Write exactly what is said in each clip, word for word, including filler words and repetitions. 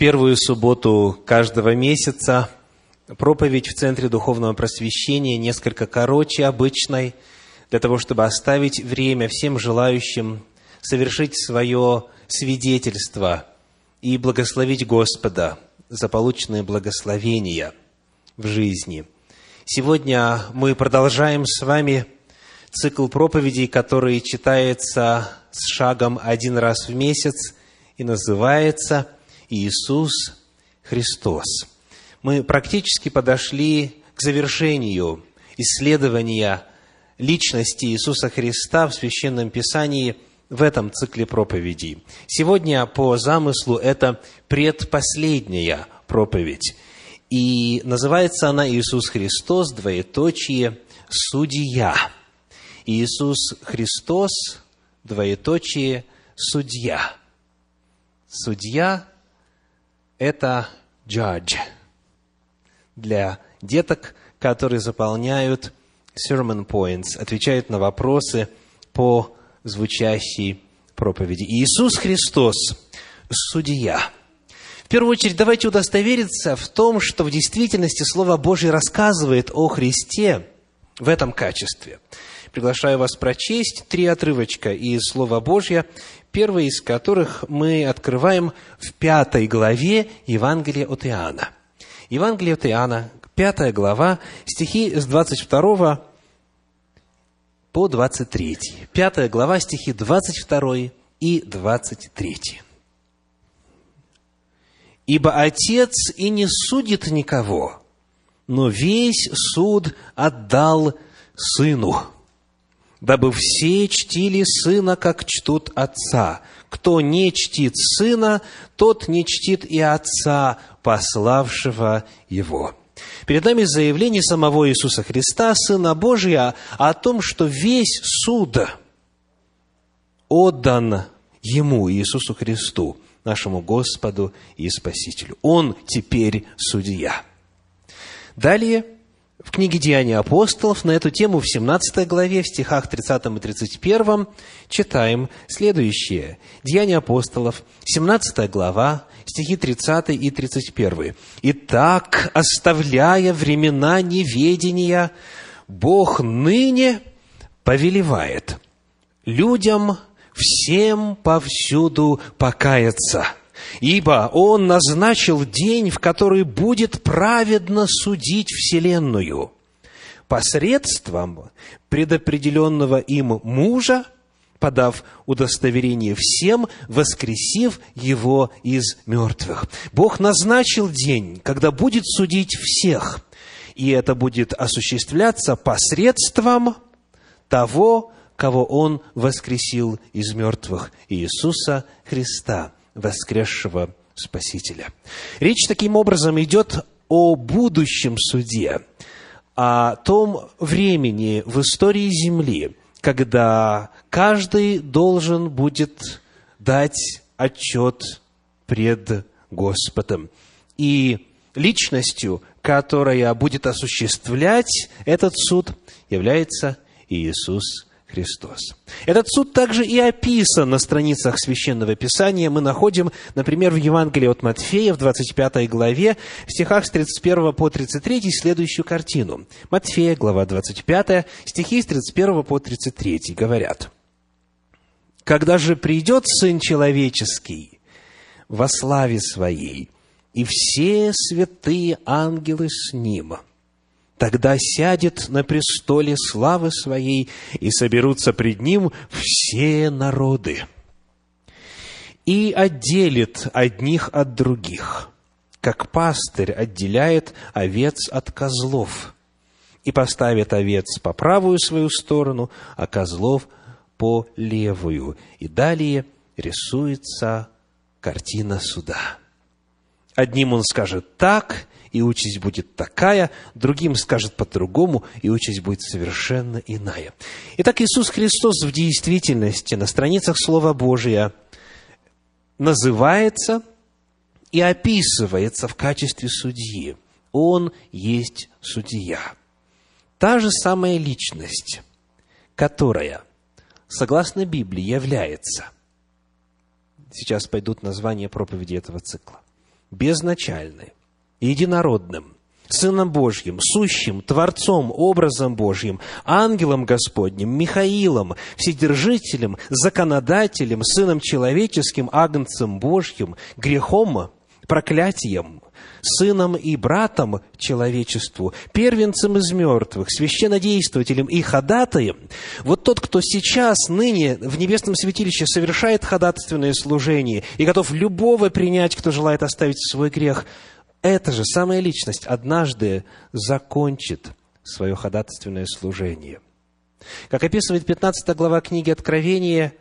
первую субботу каждого месяца проповедь в Центре Духовного Просвещения несколько короче обычной, для того, чтобы оставить время всем желающим совершить свое свидетельство и благословить Господа за полученные благословения в жизни. Сегодня мы продолжаем с вами цикл проповедей, который читается с шагом один раз в месяц и называется «Иисус Христос». Мы практически подошли к завершению исследования личности Иисуса Христа в Священном Писании в этом цикле проповедей. Сегодня по замыслу это предпоследняя проповедь. И называется она «Иисус Христос, двоеточие, судья». Иисус Христос, двоеточие, судья. Судья – это judge для деток, которые заполняют sermon points, отвечают на вопросы по звучащей проповеди. Иисус Христос – судья. В первую очередь, давайте удостовериться в том, что в действительности Слово Божие рассказывает о Христе в этом качестве. Приглашаю вас прочесть три отрывочка из Слова Божия, первый из которых мы открываем в пятой главе Евангелия от Иоанна. Евангелие от Иоанна, пятая глава, стихи с двадцать второго по двадцать третий. Пятая глава, стихи двадцать второй и двадцать третий. «Ибо Отец и не судит никого, но весь суд отдал Сыну, дабы все чтили Сына, как чтут Отца. Кто не чтит Сына, тот не чтит и Отца, пославшего Его». Перед нами заявление самого Иисуса Христа, Сына Божия, о том, что весь суд отдан Ему, Иисусу Христу, нашему Господу и Спасителю. Он теперь судья. Далее, в книге «Деяния апостолов» на эту тему в семнадцатой главе, в стихах тридцатом и тридцать первом читаем следующее. «Деяния апостолов», семнадцатая глава, стихи тридцатый и тридцать первый. «Итак, оставляя времена неведения, Бог ныне повелевает людям всем повсюду покаяться, ибо Он назначил день, в который будет праведно судить вселенную посредством предопределенного им мужа, подав удостоверение всем, воскресив его из мертвых». Бог назначил день, когда будет судить всех, и это будет осуществляться посредством того, кого Он воскресил из мертвых, Иисуса Христа, воскресшего Спасителя. Речь таким образом идет о будущем суде, о том времени в истории Земли, когда каждый должен будет дать отчет пред Господом. И личностью, которая будет осуществлять этот суд, является Иисус Христос. Христос. Этот суд также и описан на страницах Священного Писания. Мы находим, например, в Евангелии от Матфея, в двадцать пятой главе, в стихах с тридцать первого по тридцать третий следующую картину. Матфея, глава двадцать пятая, стихи с тридцать первого по тридцать третий говорят: «Когда же придет Сын Человеческий во славе Своей, и все святые ангелы с Ним, тогда сядет на престоле славы Своей, и соберутся пред Ним все народы, и отделит одних от других, как пастырь отделяет овец от козлов, и поставит овец по правую свою сторону, а козлов по левую». И далее рисуется картина суда. Одним Он скажет так, и участь будет такая, другим скажет по-другому, и участь будет совершенно иная. Итак, Иисус Христос в действительности на страницах Слова Божия называется и описывается в качестве судьи. Он есть судья. Та же самая личность, которая, согласно Библии, является... Сейчас пойдут названия проповеди этого цикла. безначальным, единородным, Сыном Божьим, сущим, Творцом, образом Божьим, ангелом Господним, Михаилом, Вседержителем, Законодателем, Сыном Человеческим, Агнцем Божьим, грехом, проклятием, Сыном и братом человечеству, первенцем из мертвых, священнодействователем и ходатаем, вот тот, кто сейчас, ныне, в небесном святилище совершает ходатайственное служение и готов любого принять, кто желает оставить свой грех, эта же самая личность однажды закончит свое ходатайственное служение. Как описывает пятнадцатая глава книги Откровения,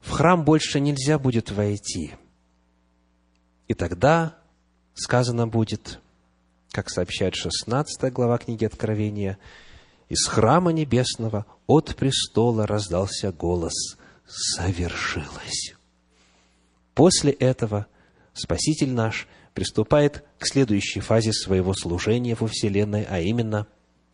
в храм больше нельзя будет войти. И тогда сказано будет, как сообщает шестнадцатая глава книги Откровения, из храма небесного от престола раздался голос «Совершилось». После этого Спаситель наш приступает к следующей фазе своего служения во Вселенной, а именно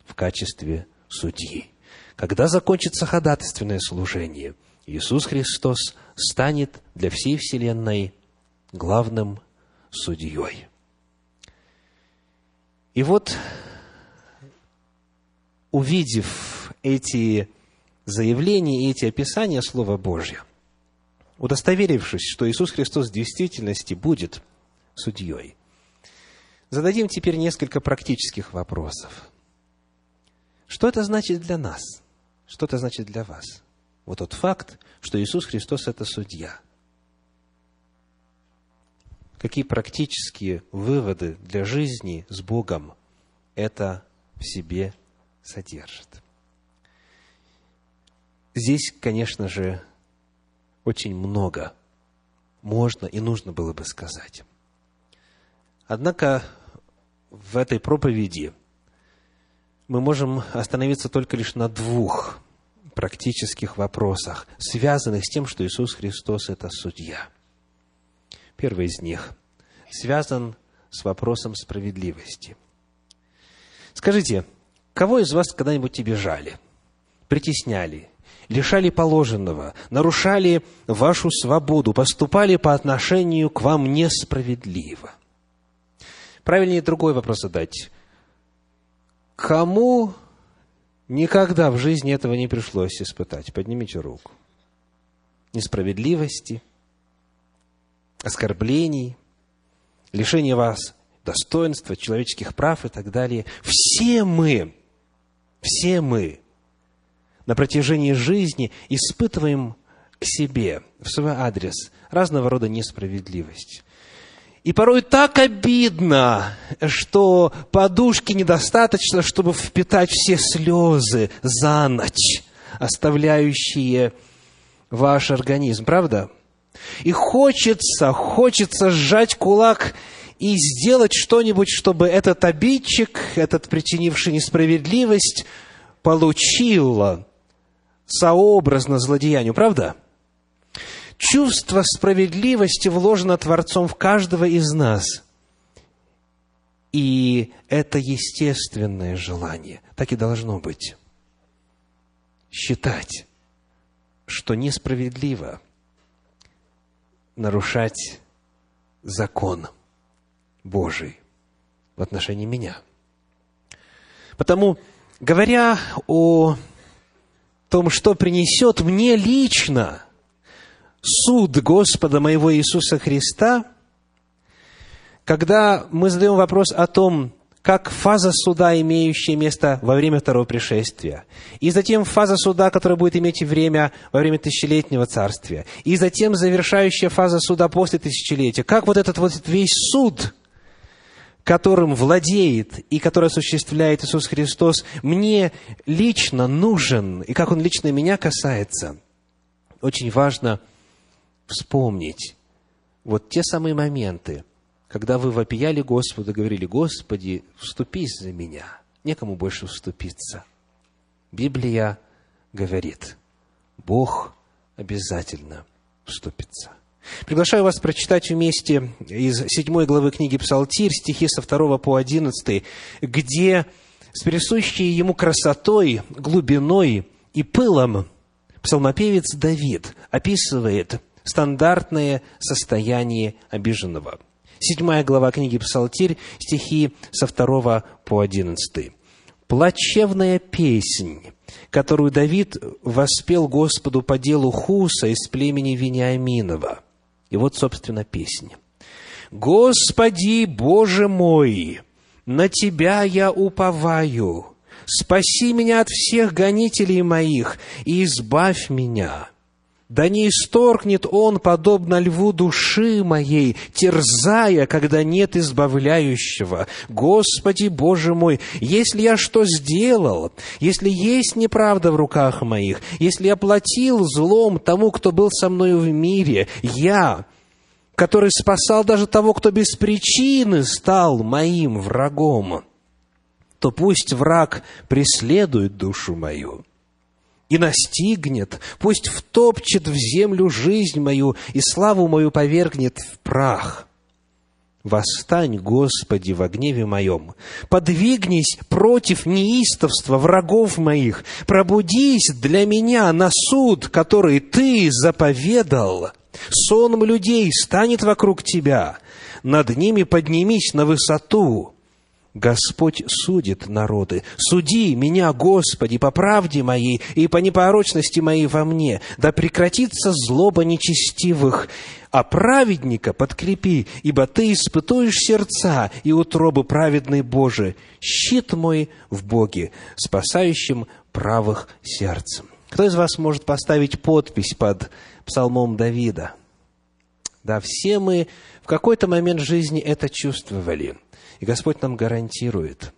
в качестве судьи. Когда закончится ходатайственное служение, Иисус Христос станет для всей Вселенной главным судьей. И вот, увидев эти заявления и эти описания Слова Божьего, удостоверившись, что Иисус Христос в действительности будет судьей, зададим теперь несколько практических вопросов. Что это значит для нас? Что это значит для вас? Вот тот факт, что Иисус Христос – это судья. Какие практические выводы для жизни с Богом это в себе содержит? Здесь, конечно же, очень много можно и нужно было бы сказать. Однако в этой проповеди мы можем остановиться только лишь на двух практических вопросах, связанных с тем, что Иисус Христос – это судья. Первый из них связан с вопросом справедливости. Скажите, кого из вас когда-нибудь обижали, притесняли, лишали положенного, нарушали вашу свободу, поступали по отношению к вам несправедливо? Правильнее другой вопрос задать. Кому никогда в жизни этого не пришлось испытать? Поднимите руку. Несправедливости, оскорблений, лишения вас достоинства, человеческих прав и так далее. Все мы, все мы на протяжении жизни испытываем к себе, в свой адрес, разного рода несправедливость. И порой так обидно, что подушки недостаточно, чтобы впитать все слезы за ночь, оставляющие ваш организм, правда? И хочется, хочется сжать кулак и сделать что-нибудь, чтобы этот обидчик, этот причинивший несправедливость, получил сообразно злодеянию, правда? Чувство справедливости вложено Творцом в каждого из нас. И это естественное желание, так и должно быть, считать, что несправедливо нарушать закон Божий в отношении меня. Потому, говоря о том, что принесет мне лично суд Господа моего Иисуса Христа, когда мы задаем вопрос о том, как фаза суда, имеющая место во время второго пришествия, и затем фаза суда, которая будет иметь время во время тысячелетнего царствия, и затем завершающая фаза суда после тысячелетия. Как вот этот вот весь суд, которым владеет и который осуществляет Иисус Христос, мне лично нужен, и как он лично меня касается, очень важно вспомнить вот те самые моменты, когда вы вопияли Господу, говорили: «Господи, вступись за меня, некому больше вступиться». Библия говорит, Бог обязательно вступится. Приглашаю вас прочитать вместе из седьмой главы книги Псалтирь, стихи со второго по одиннадцатый, где с присущей ему красотой, глубиной и пылом псалмопевец Давид описывает стандартное состояние обиженного. Седьмая глава книги «Псалтирь», стихи со второго по одиннадцатый. «Плачевная песнь, которую Давид воспел Господу по делу Хуса из племени Вениаминова». И вот, собственно, песня. «Господи, Боже мой, на Тебя я уповаю, спаси меня от всех гонителей моих и избавь меня. Да не исторгнет он, подобно льву, души моей, терзая, когда нет избавляющего. Господи, Боже мой, если я что сделал, если есть неправда в руках моих, если я платил злом тому, кто был со мною в мире, я, который спасал даже того, кто без причины стал моим врагом, то пусть враг преследует душу мою и настигнет, пусть втопчет в землю жизнь мою и славу мою повергнет в прах. Восстань, Господи, во гневе моем, подвигнись против неистовства врагов моих, пробудись для меня на суд, который Ты заповедал. Сонм людей станет вокруг Тебя, над ними поднимись на высоту. Господь судит народы. Суди меня, Господи, по правде моей и по непорочности моей во мне. Да прекратится злоба нечестивых, а праведника подкрепи, ибо Ты испытуешь сердца и утробы праведной Божией. Щит мой в Боге, спасающим правых сердцем». Кто из вас может поставить подпись под псалмом Давида? Да, все мы в какой-то момент жизни это чувствовали. И Господь нам гарантирует,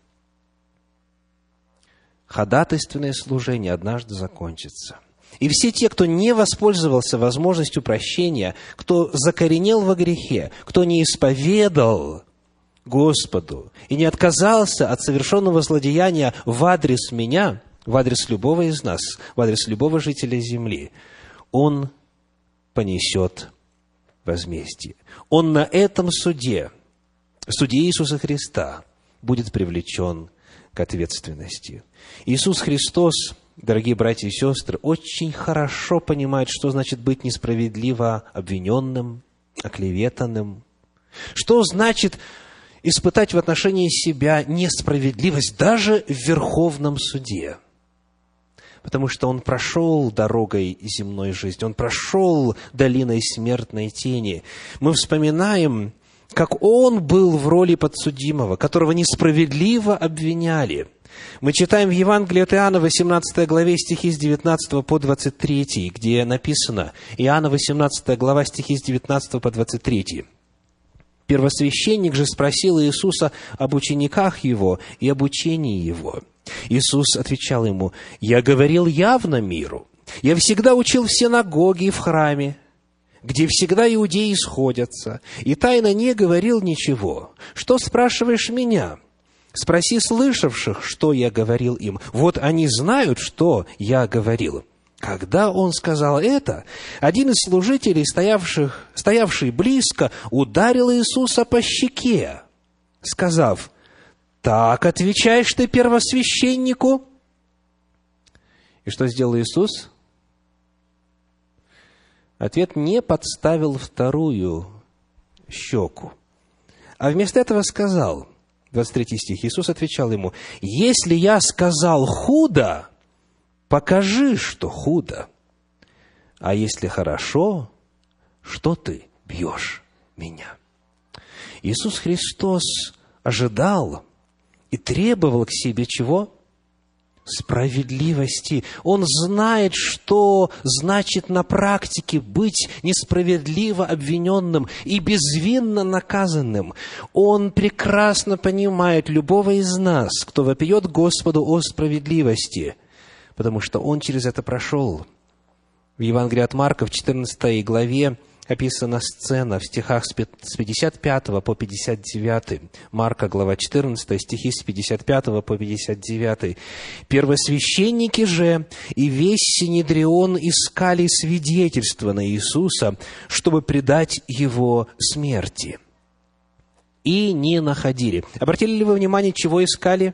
ходатайственное служение однажды закончится. И все те, кто не воспользовался возможностью прощения, кто закоренел во грехе, кто не исповедал Господу и не отказался от совершенного злодеяния в адрес меня, в адрес любого из нас, в адрес любого жителя земли, он понесет возмездие. Он на этом суде, в суде Иисуса Христа, будет привлечен к ответственности. Иисус Христос, дорогие братья и сестры, очень хорошо понимает, что значит быть несправедливо обвиненным, оклеветанным, что значит испытать в отношении себя несправедливость даже в Верховном суде. Потому что Он прошел дорогой земной жизни, Он прошел долиной смертной тени. Мы вспоминаем, как Он был в роли подсудимого, которого несправедливо обвиняли. Мы читаем в Евангелии от Иоанна, восемнадцатой главе, стихи с девятнадцатого по двадцать третий, где написано, Иоанна, восемнадцатая глава, стихи с девятнадцатого по двадцать третий. «Первосвященник же спросил Иисуса об учениках Его и об учении Его. Иисус отвечал ему: «Я говорил явно миру, я всегда учил в синагоге и в храме, где всегда иудеи сходятся, и тайно не говорил ничего. Что спрашиваешь меня? Спроси слышавших, что я говорил им. Вот они знают, что я говорил». Когда он сказал это, один из служителей, стоявших, стоявший близко, ударил Иисуса по щеке, сказав: «Так отвечаешь ты первосвященнику?» И что сделал Иисус? Ответ: не подставил вторую щеку. А вместо этого сказал, двадцать третий стих, Иисус отвечал ему: «Если я сказал худо, покажи, что худо. А если хорошо, что ты бьешь меня?» Иисус Христос ожидал и требовал к себе чего? Справедливости. Он знает, что значит на практике быть несправедливо обвиненным и безвинно наказанным. Он прекрасно понимает любого из нас, кто вопиет Господу о справедливости, потому что Он через это прошел. В Евангелии от Марка в четырнадцатой главе описана сцена в стихах с пятьдесят пятого по пятьдесят девятый. Марка, глава четырнадцатая, стихи с пятьдесят пятого по пятьдесят девятый. «Первосвященники же и весь Синедрион искали свидетельства на Иисуса, чтобы предать Его смерти, и не находили». Обратили ли вы внимание, чего искали?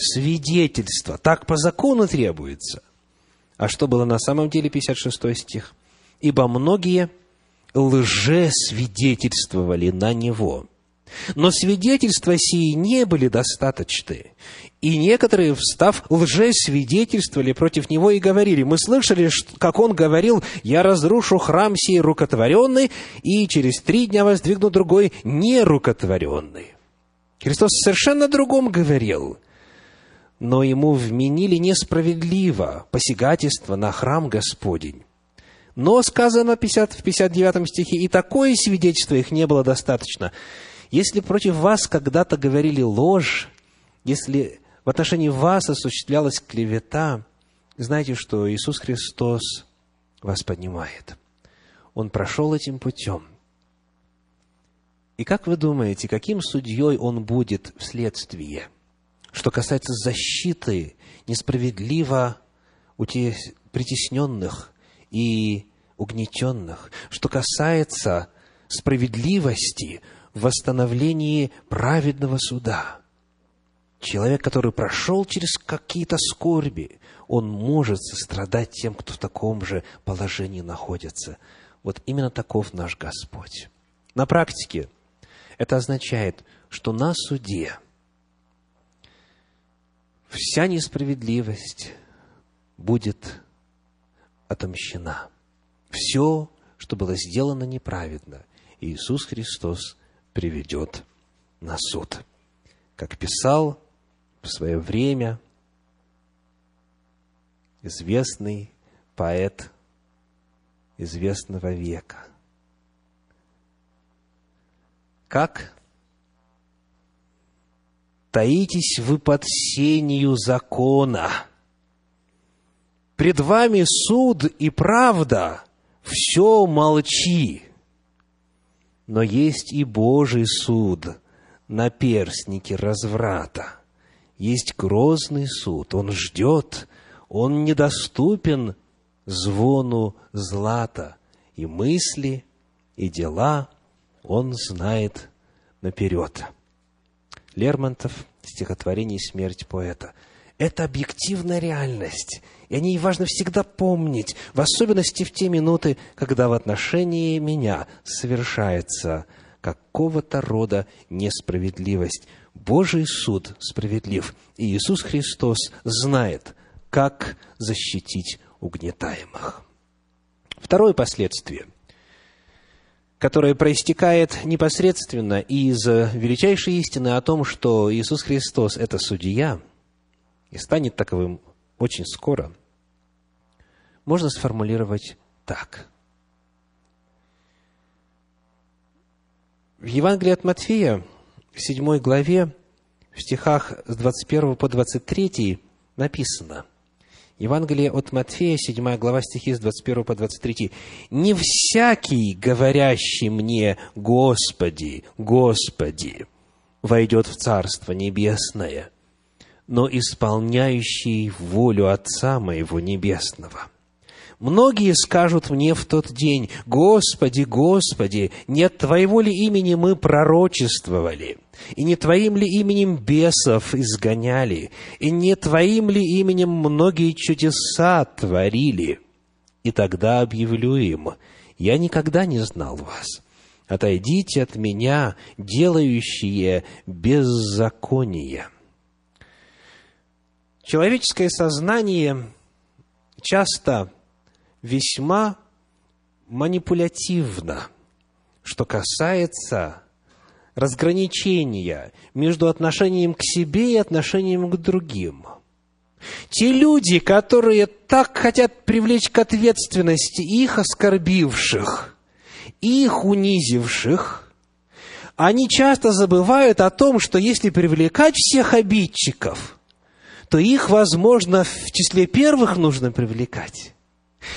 Свидетельства. Так по закону требуется. А что было на самом деле? пятьдесят шестой стих. «Ибо многие лжесвидетельствовали на Него. Но свидетельства сии не были достаточны. И некоторые, встав, лжесвидетельствовали против Него и говорили: «Мы слышали, как Он говорил: я разрушу храм сей рукотворенный, и через три дня воздвигну другой нерукотворенный». Христос совершенно о другом говорил, но Ему вменили несправедливо посягательство на храм Господень. Но сказано в пятьдесят девятом стихе: «И такое свидетельство их не было достаточно». Если против вас когда-то говорили ложь, если в отношении вас осуществлялась клевета, знайте, что Иисус Христос вас поднимает. Он прошел этим путем. И как вы думаете, каким судьей Он будет вследствие, что касается защиты несправедливо притесненных и угнетенных, что касается справедливости в восстановлении праведного суда? Человек, который прошел через какие-то скорби, он может сострадать тем, кто в таком же положении находится. Вот именно таков наш Господь. На практике это означает, что на суде вся несправедливость будет отомщена. Все, что было сделано неправедно, Иисус Христос приведет на суд. Как писал в свое время известный поэт известного века. Как? «Таитесь вы под сенью закона. Пред вами суд и правда, все молчи. Но есть и Божий суд, наперстники разврата. Есть грозный суд, он ждет, он недоступен звону злата. И мысли, и дела он знает наперед». Лермонтов, стихотворение «Смерть поэта». Это объективная реальность, и о ней важно всегда помнить, в особенности в те минуты, когда в отношении меня совершается какого-то рода несправедливость. Божий суд справедлив, и Иисус Христос знает, как защитить угнетаемых. Второе последствие, которое проистекает непосредственно из величайшей истины о том, что Иисус Христос – это судья, и станет таковым очень скоро, можно сформулировать так. В Евангелии от Матфея, в седьмой главе, в стихах с двадцать первого по двадцать третий написано. Евангелие от Матфея, седьмая глава, стихи с двадцать первого по двадцать третий. «Не всякий, говорящий мне: Господи, Господи, войдет в Царство Небесное, но исполняющий волю Отца Моего Небесного. Многие скажут мне в тот день: Господи, Господи, не от Твоего ли имени мы пророчествовали, и не Твоим ли именем бесов изгоняли, и не Твоим ли именем многие чудеса творили? И тогда объявлю им: я никогда не знал вас. Отойдите от меня, делающие беззаконие». Человеческое сознание часто весьма манипулятивно, что касается разграничения между отношением к себе и отношением к другим. Те люди, которые так хотят привлечь к ответственности их оскорбивших, их унизивших, они часто забывают о том, что если привлекать всех обидчиков, то их, возможно, в числе первых нужно привлекать.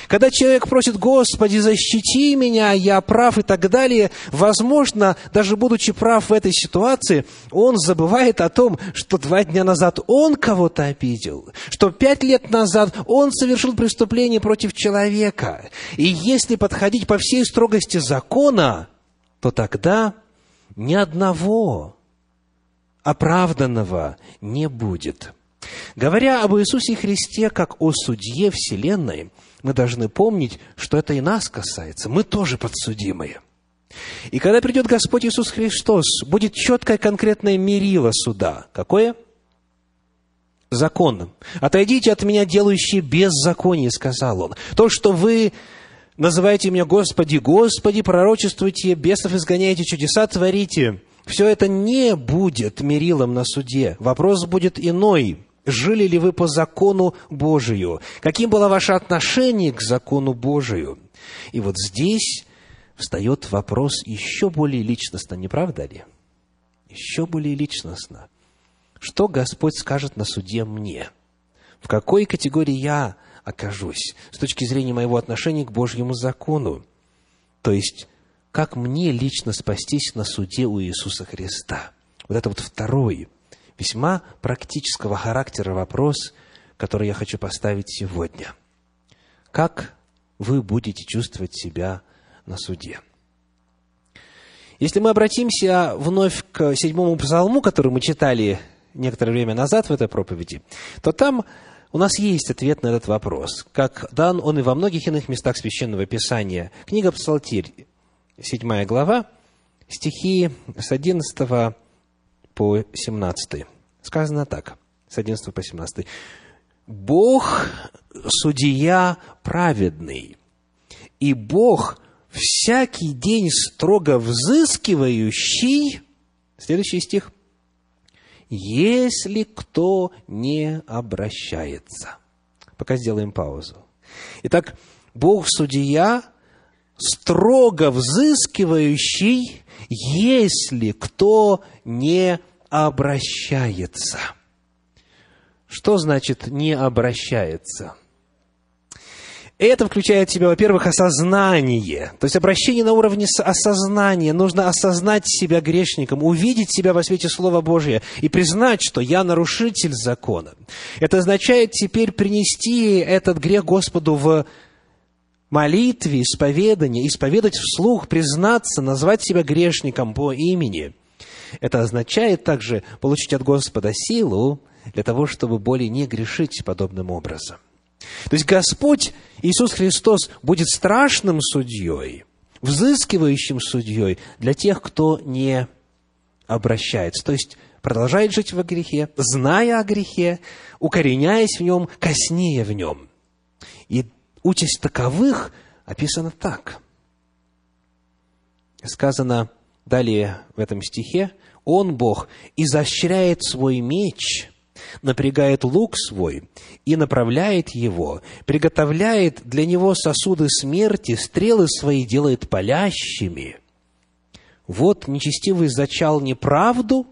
Когда человек просит: «Господи, защити меня, я прав» и так далее, возможно, даже будучи прав в этой ситуации, он забывает о том, что два дня назад он кого-то обидел, что пять лет назад он совершил преступление против человека. И если подходить по всей строгости закона, то тогда ни одного оправданного не будет. Говоря об Иисусе Христе как о судье вселенной, мы должны помнить, что это и нас касается. Мы тоже подсудимые. И когда придет Господь Иисус Христос, будет четкое конкретное мерило суда. Какое? Закон. «Отойдите от меня, делающие беззаконие», — сказал Он. «То, что вы называете меня Господи, Господи, пророчествуйте, бесов изгоняете, чудеса творите», все это не будет мерилом на суде. Вопрос будет иной. Жили ли вы по закону Божию? Каким было ваше отношение к закону Божию? И вот здесь встает вопрос еще более личностно, не правда ли? Еще более личностно. Что Господь скажет на суде мне? В какой категории я окажусь с точки зрения моего отношения к Божьему закону? То есть, как мне лично спастись на суде у Иисуса Христа? Вот это вот второй, весьма практического характера вопрос, который я хочу поставить сегодня. Как вы будете чувствовать себя на суде? Если мы обратимся вновь к седьмому псалму, который мы читали некоторое время назад в этой проповеди, то там у нас есть ответ на этот вопрос. Как дан он и во многих иных местах Священного Писания. Книга Псалтирь, седьмая глава, стихи с одиннадцатого по семнадцатый. Сказано так, с одиннадцатого по семнадцатый. «Бог – судья праведный, и Бог – всякий день строго взыскивающий». Следующий стих. «Если кто не обращается». Пока сделаем паузу. Итак, Бог – судья, строго взыскивающий, если кто не обращается. Что значит «не обращается»? Это включает в себя, во-первых, осознание. То есть обращение на уровне осознания. Нужно осознать себя грешником, увидеть себя во свете Слова Божия и признать, что я нарушитель закона. Это означает теперь принести этот грех Господу в молитве, исповедании, исповедать вслух, признаться, назвать себя грешником по имени. Это означает также получить от Господа силу для того, чтобы более не грешить подобным образом. То есть Господь Иисус Христос будет страшным судьей, взыскивающим судьей для тех, кто не обращается. То есть продолжает жить во грехе, зная о грехе, укореняясь в нем, коснея в нем. И участь таковых описана так. Сказано далее в этом стихе: «Он, Бог, изощряет свой меч, напрягает лук свой и направляет его, приготовляет для него сосуды смерти, стрелы свои делает палящими. Вот нечестивый зачал неправду,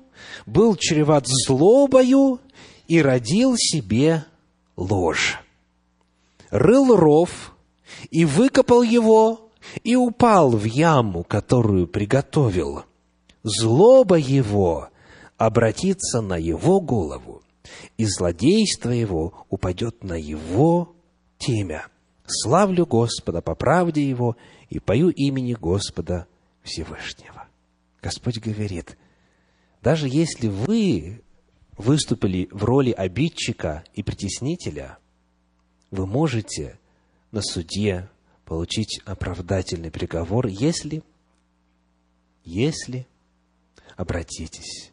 был чреват злобою и родил себе ложь. Рыл ров, и выкопал его, и упал в яму, которую приготовил. Злоба его обратится на его голову, и злодейство его упадет на его темя. Славлю Господа по правде его, и пою имени Господа Всевышнего». Господь говорит: даже если вы выступили в роли обидчика и притеснителя, вы можете на суде получить оправдательный приговор, если, если обратитесь,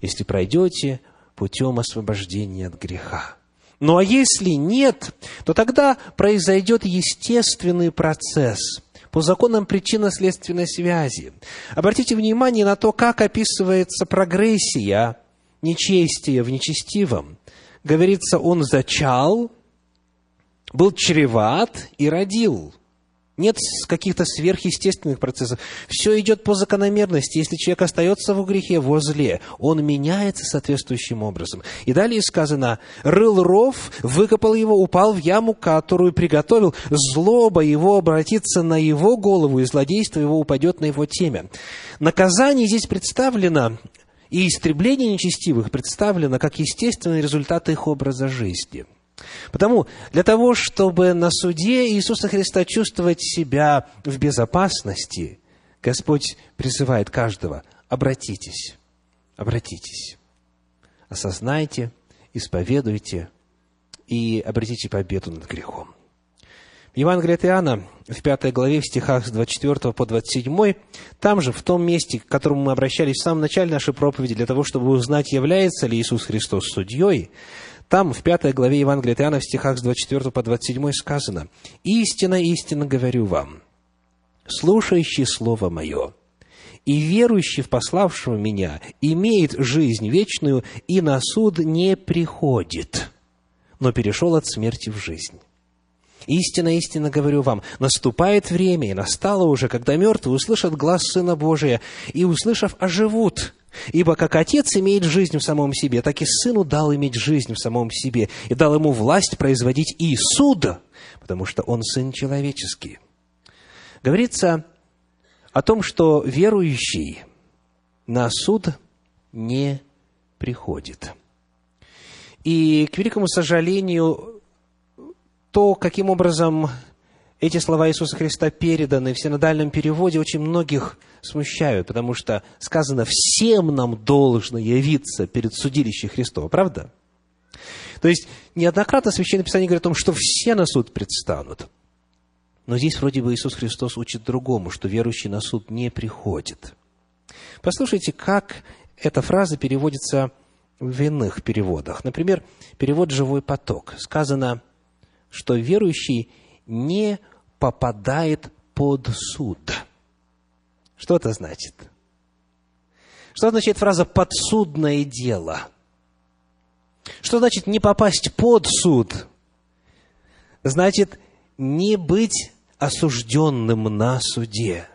если пройдете путем освобождения от греха. Ну а если нет, то тогда произойдет естественный процесс по законам причинно-следственной связи. Обратите внимание на то, как описывается прогрессия нечестия в нечестивом. Говорится, он зачал, был чреват и родил. Нет каких-то сверхъестественных процессов. Все идет по закономерности. Если человек остается в грехе, во зле, он меняется соответствующим образом. И далее сказано: «Рыл ров, выкопал его, упал в яму, которую приготовил. Злоба его обратится на его голову, и злодейство его упадет на его темя». Наказание здесь представлено, и истребление нечестивых представлено как естественный результат их образа жизни. Потому для того, чтобы на суде Иисуса Христа чувствовать себя в безопасности, Господь призывает каждого: обратитесь, обратитесь, осознайте исповедуйте и обретите победу над грехом. Евангелие от Иоанна, в пятой главе, в стихах с двадцать четвёртого по двадцать седьмой, там же, в том месте, к которому мы обращались в самом начале нашей проповеди, для того, чтобы узнать, является ли Иисус Христос судьей, там, в пятой главе Евангелия от Иоанна, в стихах с двадцать четвёртого по двадцать седьмой сказано: «Истинно, истинно говорю вам, слушающий Слово Мое и верующий в пославшего Меня имеет жизнь вечную и на суд не приходит, но перешел от смерти в жизнь». «Истинно, истинно говорю вам, наступает время, и настало уже, когда мертвые услышат глас Сына Божия, и, услышав, оживут. Ибо как Отец имеет жизнь в самом себе, так и Сыну дал иметь жизнь в самом себе, и дал Ему власть производить и суд, потому что Он Сын Человеческий». Говорится о том, что верующий на суд не приходит. И, к великому сожалению, то, каким образом эти слова Иисуса Христа переданы в синодальном переводе, очень многих смущают, потому что сказано: «Всем нам должно явиться перед судилищем Христова», правда? То есть, неоднократно Священное Писание говорит о том, что все на суд предстанут. Но здесь вроде бы Иисус Христос учит другому, что верующий на суд не приходит. Послушайте, как эта фраза переводится в иных переводах. Например, перевод «Живой поток». Сказано, что верующий не попадает под суд. Что это значит? Что означает фраза «подсудное дело»? Что значит «не попасть под суд»? Значит, не быть осужденным на суде.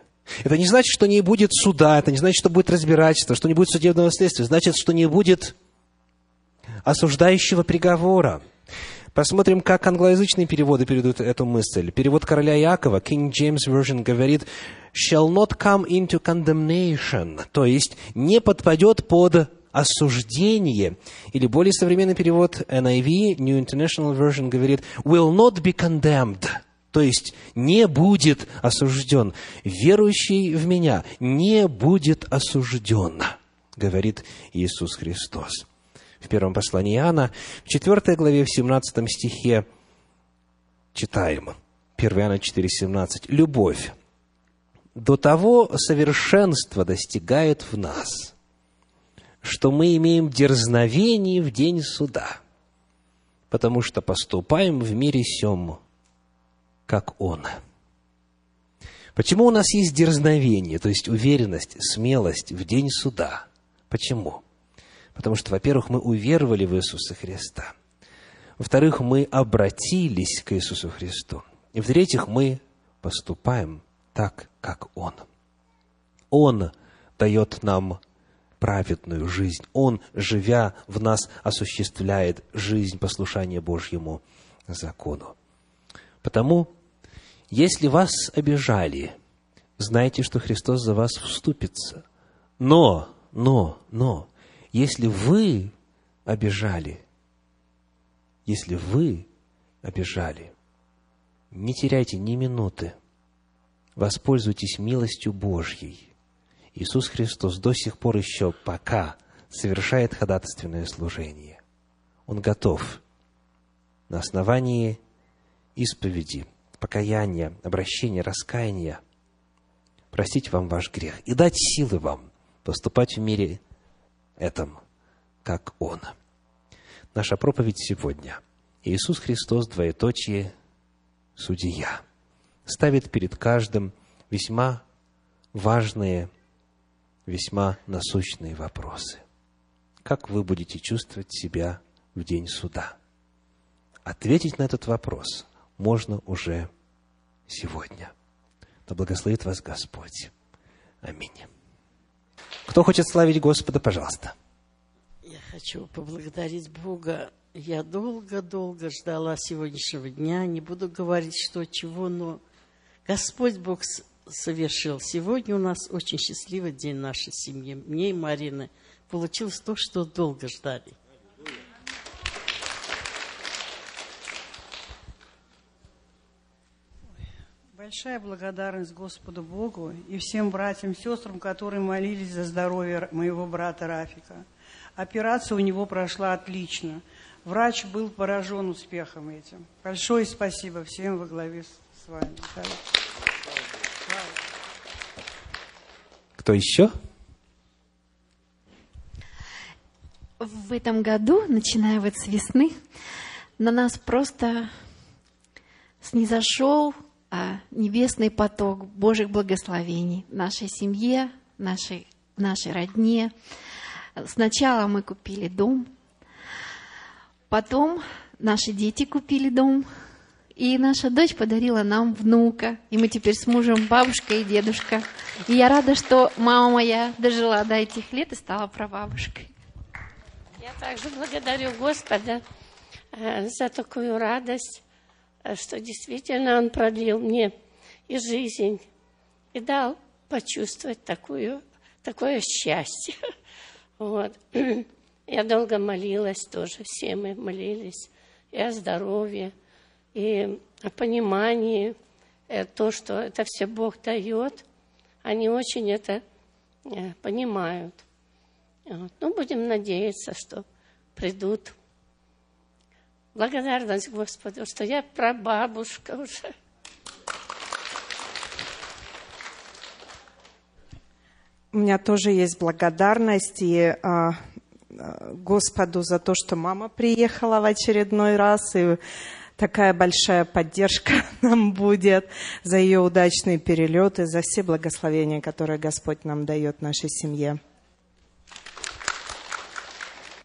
Это не значит, что не будет суда, это не значит, что будет разбирательство, что не будет судебного следствия. Значит, что не будет осуждающего приговора. Посмотрим, как англоязычные переводы передают эту мысль. Перевод короля Иакова, King James Version, говорит «shall not come into condemnation», то есть «не подпадет под осуждение». Или более современный перевод эн ай ви, New International Version, говорит «will not be condemned», то есть «не будет осужден». «Верующий в Меня не будет осужден», говорит Иисус Христос. В первом послании Иоанна, в четвёртой главе, в семнадцатом стихе читаем. первое Иоанна четыре семнадцать. «Любовь до того совершенства достигает в нас, что мы имеем дерзновение в день суда, потому что поступаем в мире сем, как Он». Почему у нас есть дерзновение, то есть уверенность, смелость в день суда? Почему? Потому что, во-первых, мы уверовали в Иисуса Христа. Во-вторых, мы обратились к Иисусу Христу. И, в-третьих, мы поступаем так, как Он. Он дает нам праведную жизнь. Он, живя в нас, осуществляет жизнь послушания Божьему закону. Потому, если вас обижали, знайте, что Христос за вас вступится. Но, но, но... Если вы обижали, если вы обижали, не теряйте ни минуты, воспользуйтесь милостью Божьей. Иисус Христос до сих пор еще пока совершает ходатайственное служение. Он готов на основании исповеди, покаяния, обращения, раскаяния простить вам ваш грех и дать силы вам поступать в мире этом, как Он. Наша проповедь сегодня. Иисус Христос, двоеточие, судья, ставит перед каждым весьма важные, весьма насущные вопросы. Как вы будете чувствовать себя в день суда? Ответить на этот вопрос можно уже сегодня. Да благословит вас Господь. Аминь. Кто хочет славить Господа, пожалуйста. Я хочу поблагодарить Бога. Я долго-долго ждала сегодняшнего дня. Не буду говорить, что, чего, но Господь Бог совершил. Сегодня у нас очень счастливый день нашей семьи. Мне и Марины получилось то, что долго ждали. Большая благодарность Господу Богу и всем братьям и сестрам, которые молились за здоровье моего брата Рафика. Операция у него прошла отлично. Врач был поражен успехом этим. Большое спасибо всем во главе с вами. Кто еще? В этом году, начиная вот с весны, на нас просто снизошел небесный поток Божьих благословений в нашей семье, в нашей, в нашей родне. Сначала мы купили дом, потом наши дети купили дом, и наша дочь подарила нам внука, и мы теперь с мужем бабушка и дедушка. И я рада, что мама моя дожила до этих лет и стала прабабушкой. Я также благодарю Господа за такую радость, что действительно Он продлил мне и жизнь, и дал почувствовать такую, такое счастье. Вот. Я долго молилась тоже, все мы молились, и о здоровье, и о понимании, то, что это все Бог дает, они очень это понимают. Вот. Ну, будем надеяться, что придут. Благодарность Господу, что я прабабушка уже. У меня тоже есть благодарность и, а, Господу за то, что мама приехала в очередной раз, и такая большая поддержка нам будет за ее удачные перелеты, за все благословения, которые Господь нам дает нашей семье.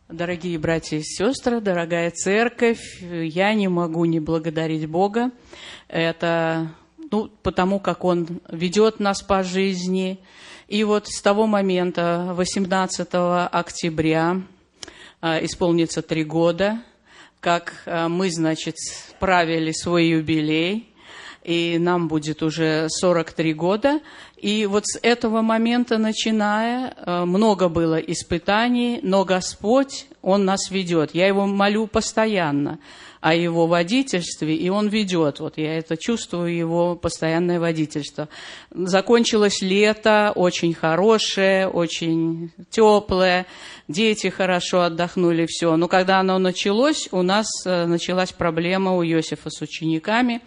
Дорогие братья и сестры, дорогая церковь, я не могу не благодарить Бога. Это, ну, потому как Он ведет нас по жизни. И вот с того момента, восемнадцатого октября, исполнится три года, как мы, значит, справили свой юбилей. И нам будет уже сорок три года. И вот с этого момента, начиная, много было испытаний, но Господь, Он нас ведет. Я Его молю постоянно о Его водительстве, и Он ведет. Вот я это чувствую, Его постоянное водительство. Закончилось лето, очень хорошее, очень теплое. Дети хорошо отдохнули, все. Но когда оно началось, у нас началась проблема у Йосифа с учениками.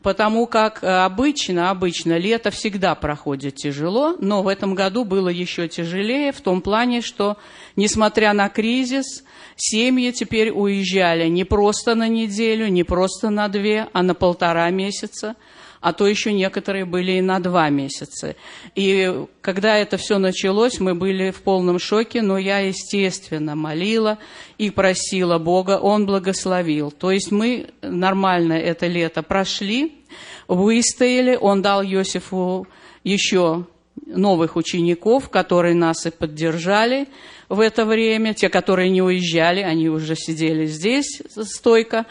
Потому как обычно, обычно лето всегда проходит тяжело, но в этом году было еще тяжелее в том плане, что, несмотря на кризис, семьи теперь уезжали не просто на неделю, не просто на две, а на полтора месяца, а то еще некоторые были и на два месяца. И когда это все началось, мы были в полном шоке, но я, естественно, молила и просила Бога, Он благословил. То есть мы нормально это лето прошли, выстояли, Он дал Йосифу еще новых учеников, которые нас и поддержали в это время. Те, которые не уезжали, они уже сидели здесь стойко.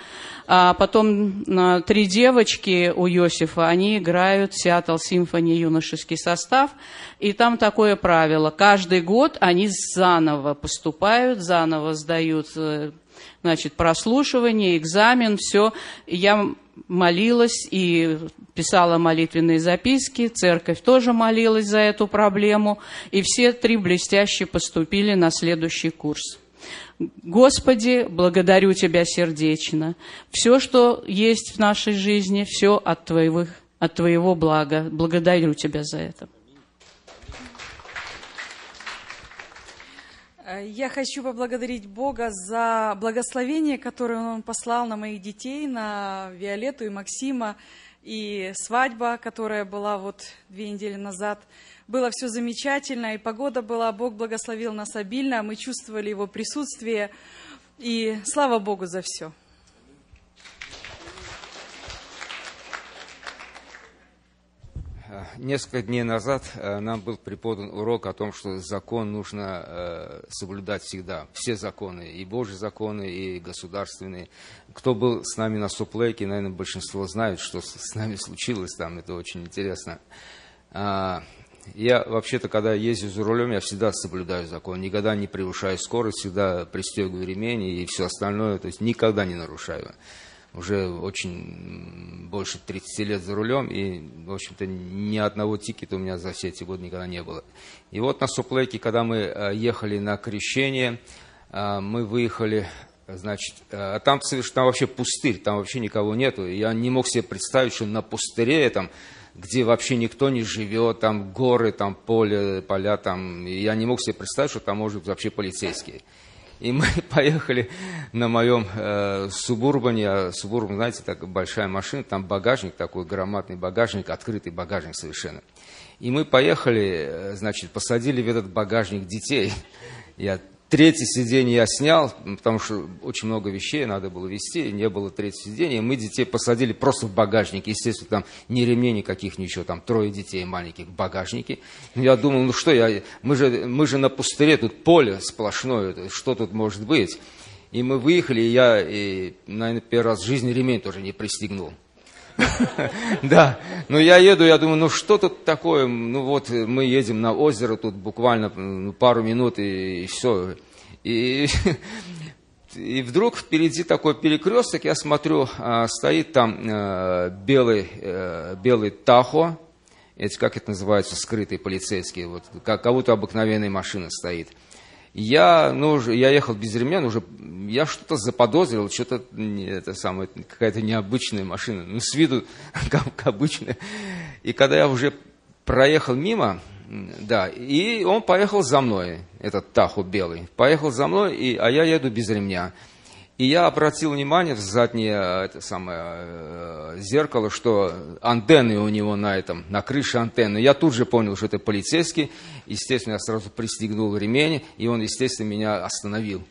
А потом три девочки у Йосифа, они играют в Сиэтл Симфони, юношеский состав. И там такое правило. Каждый год они заново поступают, заново сдают, значит, прослушивание, экзамен, все. Я молилась и писала молитвенные записки, церковь тоже молилась за эту проблему. И все три блестяще поступили на следующий курс. Господи, благодарю Тебя сердечно. Все, что есть в нашей жизни, все от Твоего, от Твоего блага. Благодарю Тебя за это. Я хочу поблагодарить Бога за благословение, которое Он послал на моих детей, на Виолетту и Максима. И свадьба, которая была вот две недели назад. Было все замечательно, и погода была, Бог благословил нас обильно, мы чувствовали Его присутствие, и слава Богу за все. Несколько дней назад нам был преподан урок о том, что закон нужно соблюдать всегда. Все законы, и Божьи законы, и государственные. Кто был с нами на суплейке, наверное, большинство знают, что с нами случилось там, это очень интересно. Я вообще-то, когда езжу за рулем, я всегда соблюдаю закон, никогда не превышаю скорость, всегда пристегиваю ремень и все остальное, то есть никогда не нарушаю. Уже очень больше тридцати лет за рулем, и, в общем-то, ни одного тикета у меня за все эти годы никогда не было. И вот на суплейке, когда мы ехали на крещение, мы выехали Значит, там совершенно вообще пустырь, там вообще никого нету. Я не мог себе представить, что на пустыре, там, где вообще никто не живет, там горы, там поле, поля, там. Я не мог себе представить, что там может быть вообще полицейские. И мы поехали на моем э, субурбане. Субурбан, знаете, так большая машина, там багажник такой, громадный багажник, открытый багажник совершенно. И мы поехали, значит, посадили в этот багажник детей. Я Третье сиденье я снял, потому что очень много вещей надо было везти, не было третьего сиденья. Мы детей посадили просто в багажник. Естественно, там ни ремней никаких, ничего. Там трое детей маленьких в багажнике. Я думал, ну что, я, мы, же, мы же на пустыре, тут поле сплошное, что тут может быть? И мы выехали, и я, и, наверное, первый раз в жизни ремень тоже не пристегнул. Да, но я еду, я думаю, ну что тут такое, ну вот мы едем на озеро, тут буквально пару минут и все. И вдруг впереди такой перекресток, я смотрю, стоит там белый Тахо, эти, как это называется, скрытые полицейские, вот, как будто обыкновенная машина стоит. Я, ну, я ехал без ремня, уже я что-то заподозрил, что-то это самое, какая-то необычная машина, ну, с виду как обычная. И когда я уже проехал мимо, да, и он поехал за мной, этот Тахо белый, поехал за мной, и, а я еду без ремня. И я обратил внимание в заднее это самое, зеркало, что антенны у него на этом, на крыше антенны. Я тут же понял, что это полицейский. Естественно, я сразу пристегнул ремень, и он, естественно, меня остановил.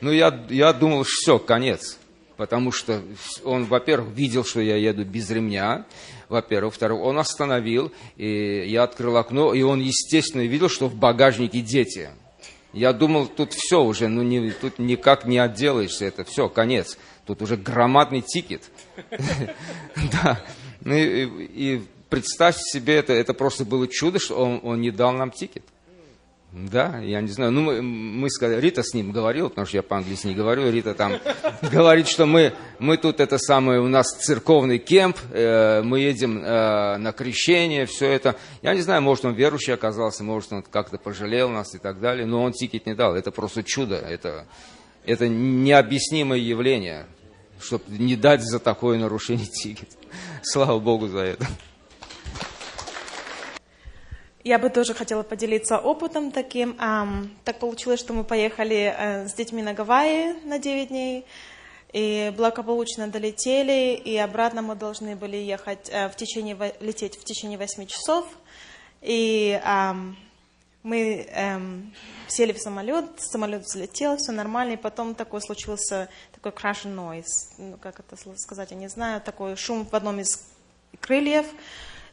Ну, я думал, все, конец. Потому что он, во-первых, видел, что я еду без ремня, во-первых. Во-вторых, он остановил, и я открыл окно, и он, естественно, видел, что в багажнике дети. Я думал, тут все уже, ну не, тут никак не отделаешься, это все, конец. Тут уже громадный тикет. Да. И представьте себе, это просто было чудо, что он не дал нам тикет. Да, я не знаю. Ну, мы сказали, Рита с ним говорила, потому что я по-английски не говорю. Рита там говорит, что мы, мы тут это самое, у нас церковный кемп, э, мы едем э, на крещение, все это. Я не знаю, может, он верующий оказался, может, он как-то пожалел нас и так далее, но он тикет не дал. Это просто чудо, это, это необъяснимое явление, чтобы не дать за такое нарушение тикет. Слава Богу за это. Я бы тоже хотела поделиться опытом таким. Так получилось, что мы поехали с детьми на Гавайи на девять дней, и благополучно долетели, и обратно мы должны были ехать в течение, лететь в течение восьми часов. И мы сели в самолет, самолет взлетел, все нормально, и потом такой случился такой crash noise, ну, как это сказать, я не знаю, такой шум в одном из крыльев.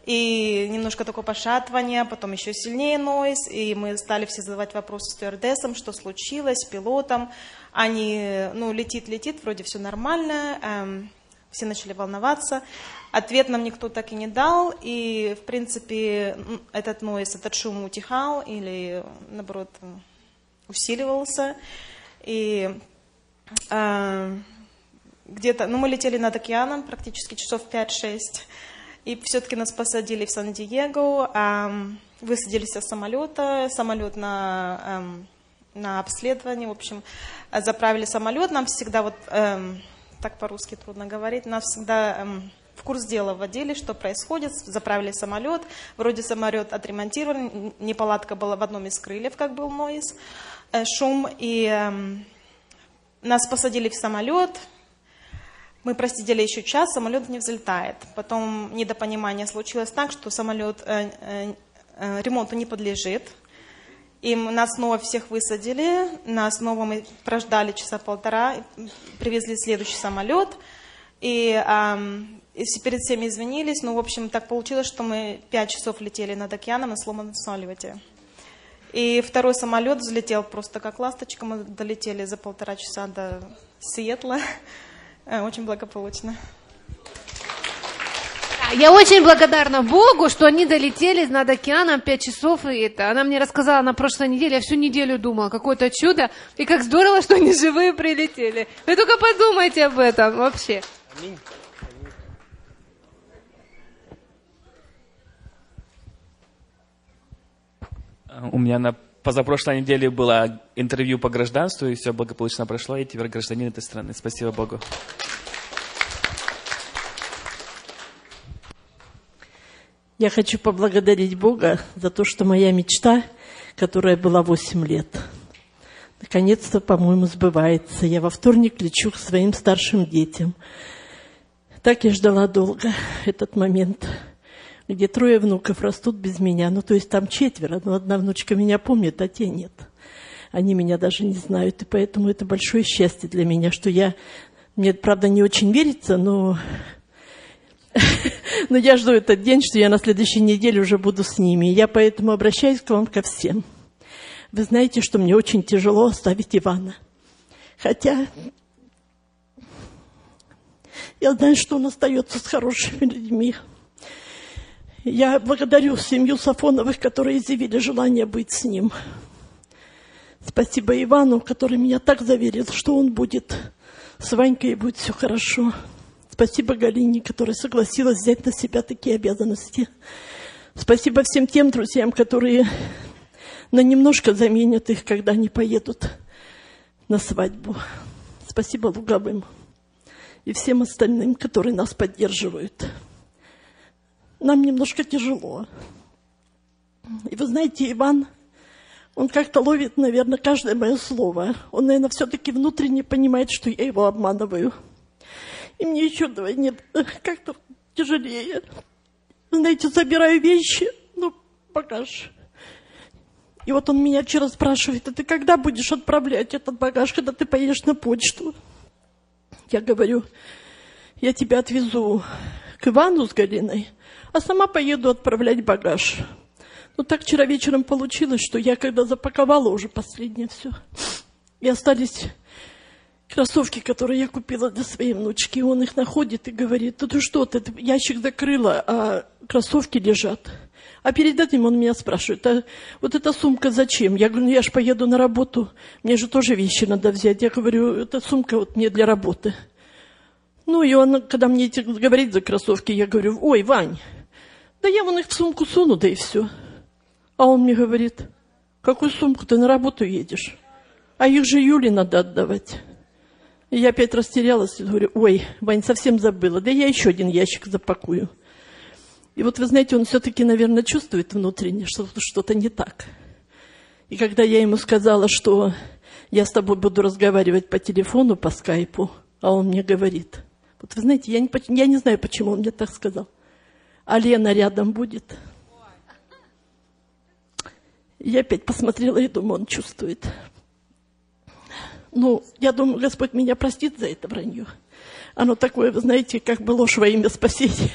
И немножко такое пошатывание, потом еще сильнее нойз, и мы стали все задавать вопросы стюардессам, что случилось, пилотам. Они, ну, летит-летит, вроде все нормально, эм, все начали волноваться. Ответ нам никто так и не дал, и, в принципе, этот нойз, этот шум утихал или, наоборот, усиливался. И... Э, где-то, ну, мы летели над океаном практически часов пять-шесть. И все-таки нас посадили в Сан-Диего, эм, высадились из самолета, самолет на, эм, на обследование, в общем, заправили самолет. Нам всегда, вот эм, так по-русски трудно говорить, нам всегда эм, в курс дела вводили, что происходит, заправили самолет, вроде самолет отремонтирован, неполадка была в одном из крыльев, как был нойз, э, шум, и эм, нас посадили в самолет. Мы просидели еще час, самолет не взлетает. Потом недопонимание случилось так, что самолет э, э, э, ремонту не подлежит. И нас снова всех высадили, нас снова мы прождали часа полтора, привезли следующий самолет. И, э, и перед всеми извинились. Ну, в общем, так получилось, что мы пять часов летели над океаном на сломанном самолете. И второй самолет взлетел просто как ласточка. Мы долетели за полтора часа до Сиэтла. Очень благополучно. Я очень благодарна Богу, что они долетели над океаном пять часов. И это. Она мне рассказала на прошлой неделе, я всю неделю думала, какое-то чудо. И как здорово, что они живые прилетели. Вы только подумайте об этом вообще. Аминь. Аминь. У меня на позапрошлой неделе было интервью по гражданству, и все благополучно прошло, и теперь гражданин этой страны. Спасибо Богу. Я хочу поблагодарить Бога за то, что моя мечта, которая была восемь лет, наконец-то, по-моему, сбывается. Я во вторник лечу к своим старшим детям. Так я ждала долго этот момент, где трое внуков растут без меня. Ну, то есть там четверо, но одна внучка меня помнит, а те нет. Они меня даже не знают, и поэтому это большое счастье для меня, что я... Мне, правда, не очень верится, но... Но я жду этот день, что я на следующей неделе уже буду с ними. Я поэтому обращаюсь к вам ко всем. Вы знаете, что мне очень тяжело оставить Ивана. Хотя я знаю, что он остается с хорошими людьми. Я благодарю семью Сафоновых, которые изъявили желание быть с ним. Спасибо Ивану, который меня так заверил, что он будет с Ванькой и будет все хорошо. Спасибо Галине, которая согласилась взять на себя такие обязанности. Спасибо всем тем друзьям, которые на немножко заменят их, когда они поедут на свадьбу. Спасибо Луговым и всем остальным, которые нас поддерживают. Нам немножко тяжело. И вы знаете, Иван, он как-то ловит, наверное, каждое мое слово. Он, наверное, все-таки внутренне понимает, что я его обманываю. И мне еще давай нет, как-то тяжелее. Знаете, забираю вещи, ну, багаж. И вот он меня вчера спрашивает: а ты когда будешь отправлять этот багаж, когда ты поедешь на почту? Я говорю: я тебя отвезу к Ивану с Галиной, а сама поеду отправлять багаж. Ну, так вчера вечером получилось, что я когда запаковала уже последнее все, и остались... кроссовки, которые я купила для своей внучки. Он их находит и говорит: да ты что, ты ящик закрыла, а кроссовки лежат. А перед этим он меня спрашивает: а вот эта сумка зачем? Я говорю: ну я ж поеду на работу, мне же тоже вещи надо взять. Я говорю: эта сумка вот мне для работы. Ну и он, когда мне говорит за кроссовки, я говорю: ой, Вань, да я вон их в сумку суну, да и все. А он мне говорит: какую сумку, ты на работу едешь? А их же Юле надо отдавать. И я опять растерялась и говорю: ой, Вань, совсем забыла, да я еще один ящик запакую. И вот вы знаете, он все-таки, наверное, чувствует внутренне, что что-то не так. И когда я ему сказала, что я с тобой буду разговаривать по телефону, по скайпу, а он мне говорит: вот вы знаете, я не, я не знаю, почему он мне так сказал: а Лена рядом будет. И я опять посмотрела и думаю: он чувствует. Ну, я думаю, Господь меня простит за это вранье. Оно такое, вы знаете, как бы ложь во имя спасения.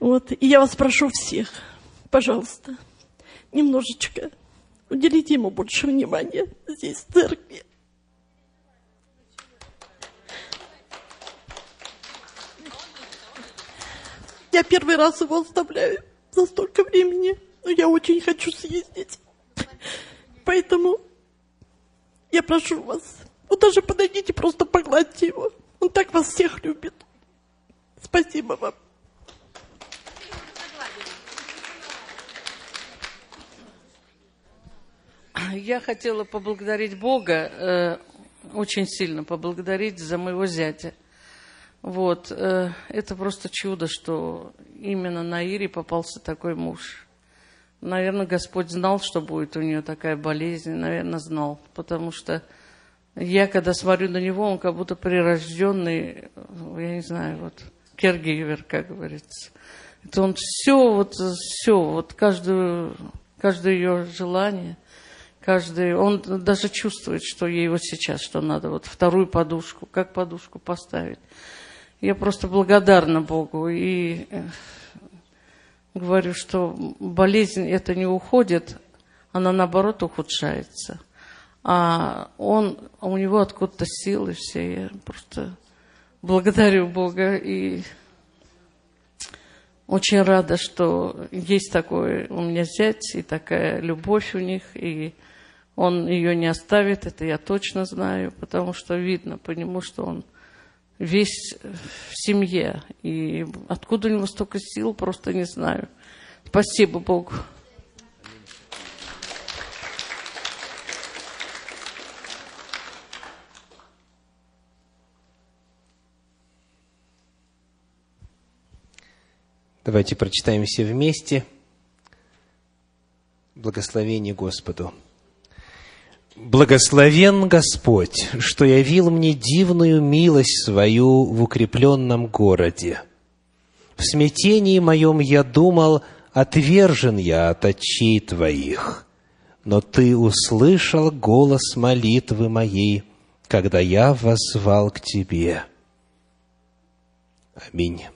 Вот. И я вас прошу всех, пожалуйста, немножечко уделите ему больше внимания здесь, в церкви. Я первый раз его оставляю за столько времени, но я очень хочу съездить. Поэтому я прошу вас, вот даже подойдите, просто погладьте его. Он так вас всех любит. Спасибо вам. Я хотела поблагодарить Бога, э, очень сильно поблагодарить за моего зятя. Вот, э, это просто чудо, что именно на Ире попался такой муж. Наверное, Господь знал, что будет у нее такая болезнь, наверное, знал, потому что я, когда смотрю на него, он как будто прирожденный, я не знаю, вот, кергивер, как говорится. Это он все, вот, все, вот, каждую, каждое ее желание, каждый, он даже чувствует, что ей вот сейчас, что надо, вот, вторую подушку, как подушку поставить. Я просто благодарна Богу и говорю, что болезнь это не уходит, она, наоборот, ухудшается. А он, у него откуда-то силы все. Я просто благодарю Бога и очень рада, что есть такой у меня зять и такая любовь у них. И он ее не оставит, это я точно знаю, потому что видно по нему, что он весь в семье. И откуда у него столько сил, просто не знаю. Спасибо Богу. Давайте прочитаем все вместе. Благословение Господу. «Благословен Господь, что явил мне дивную милость свою в укрепленном городе. В смятении моем я думал, отвержен я от очей Твоих, но Ты услышал голос молитвы моей, когда я воззвал к Тебе». Аминь.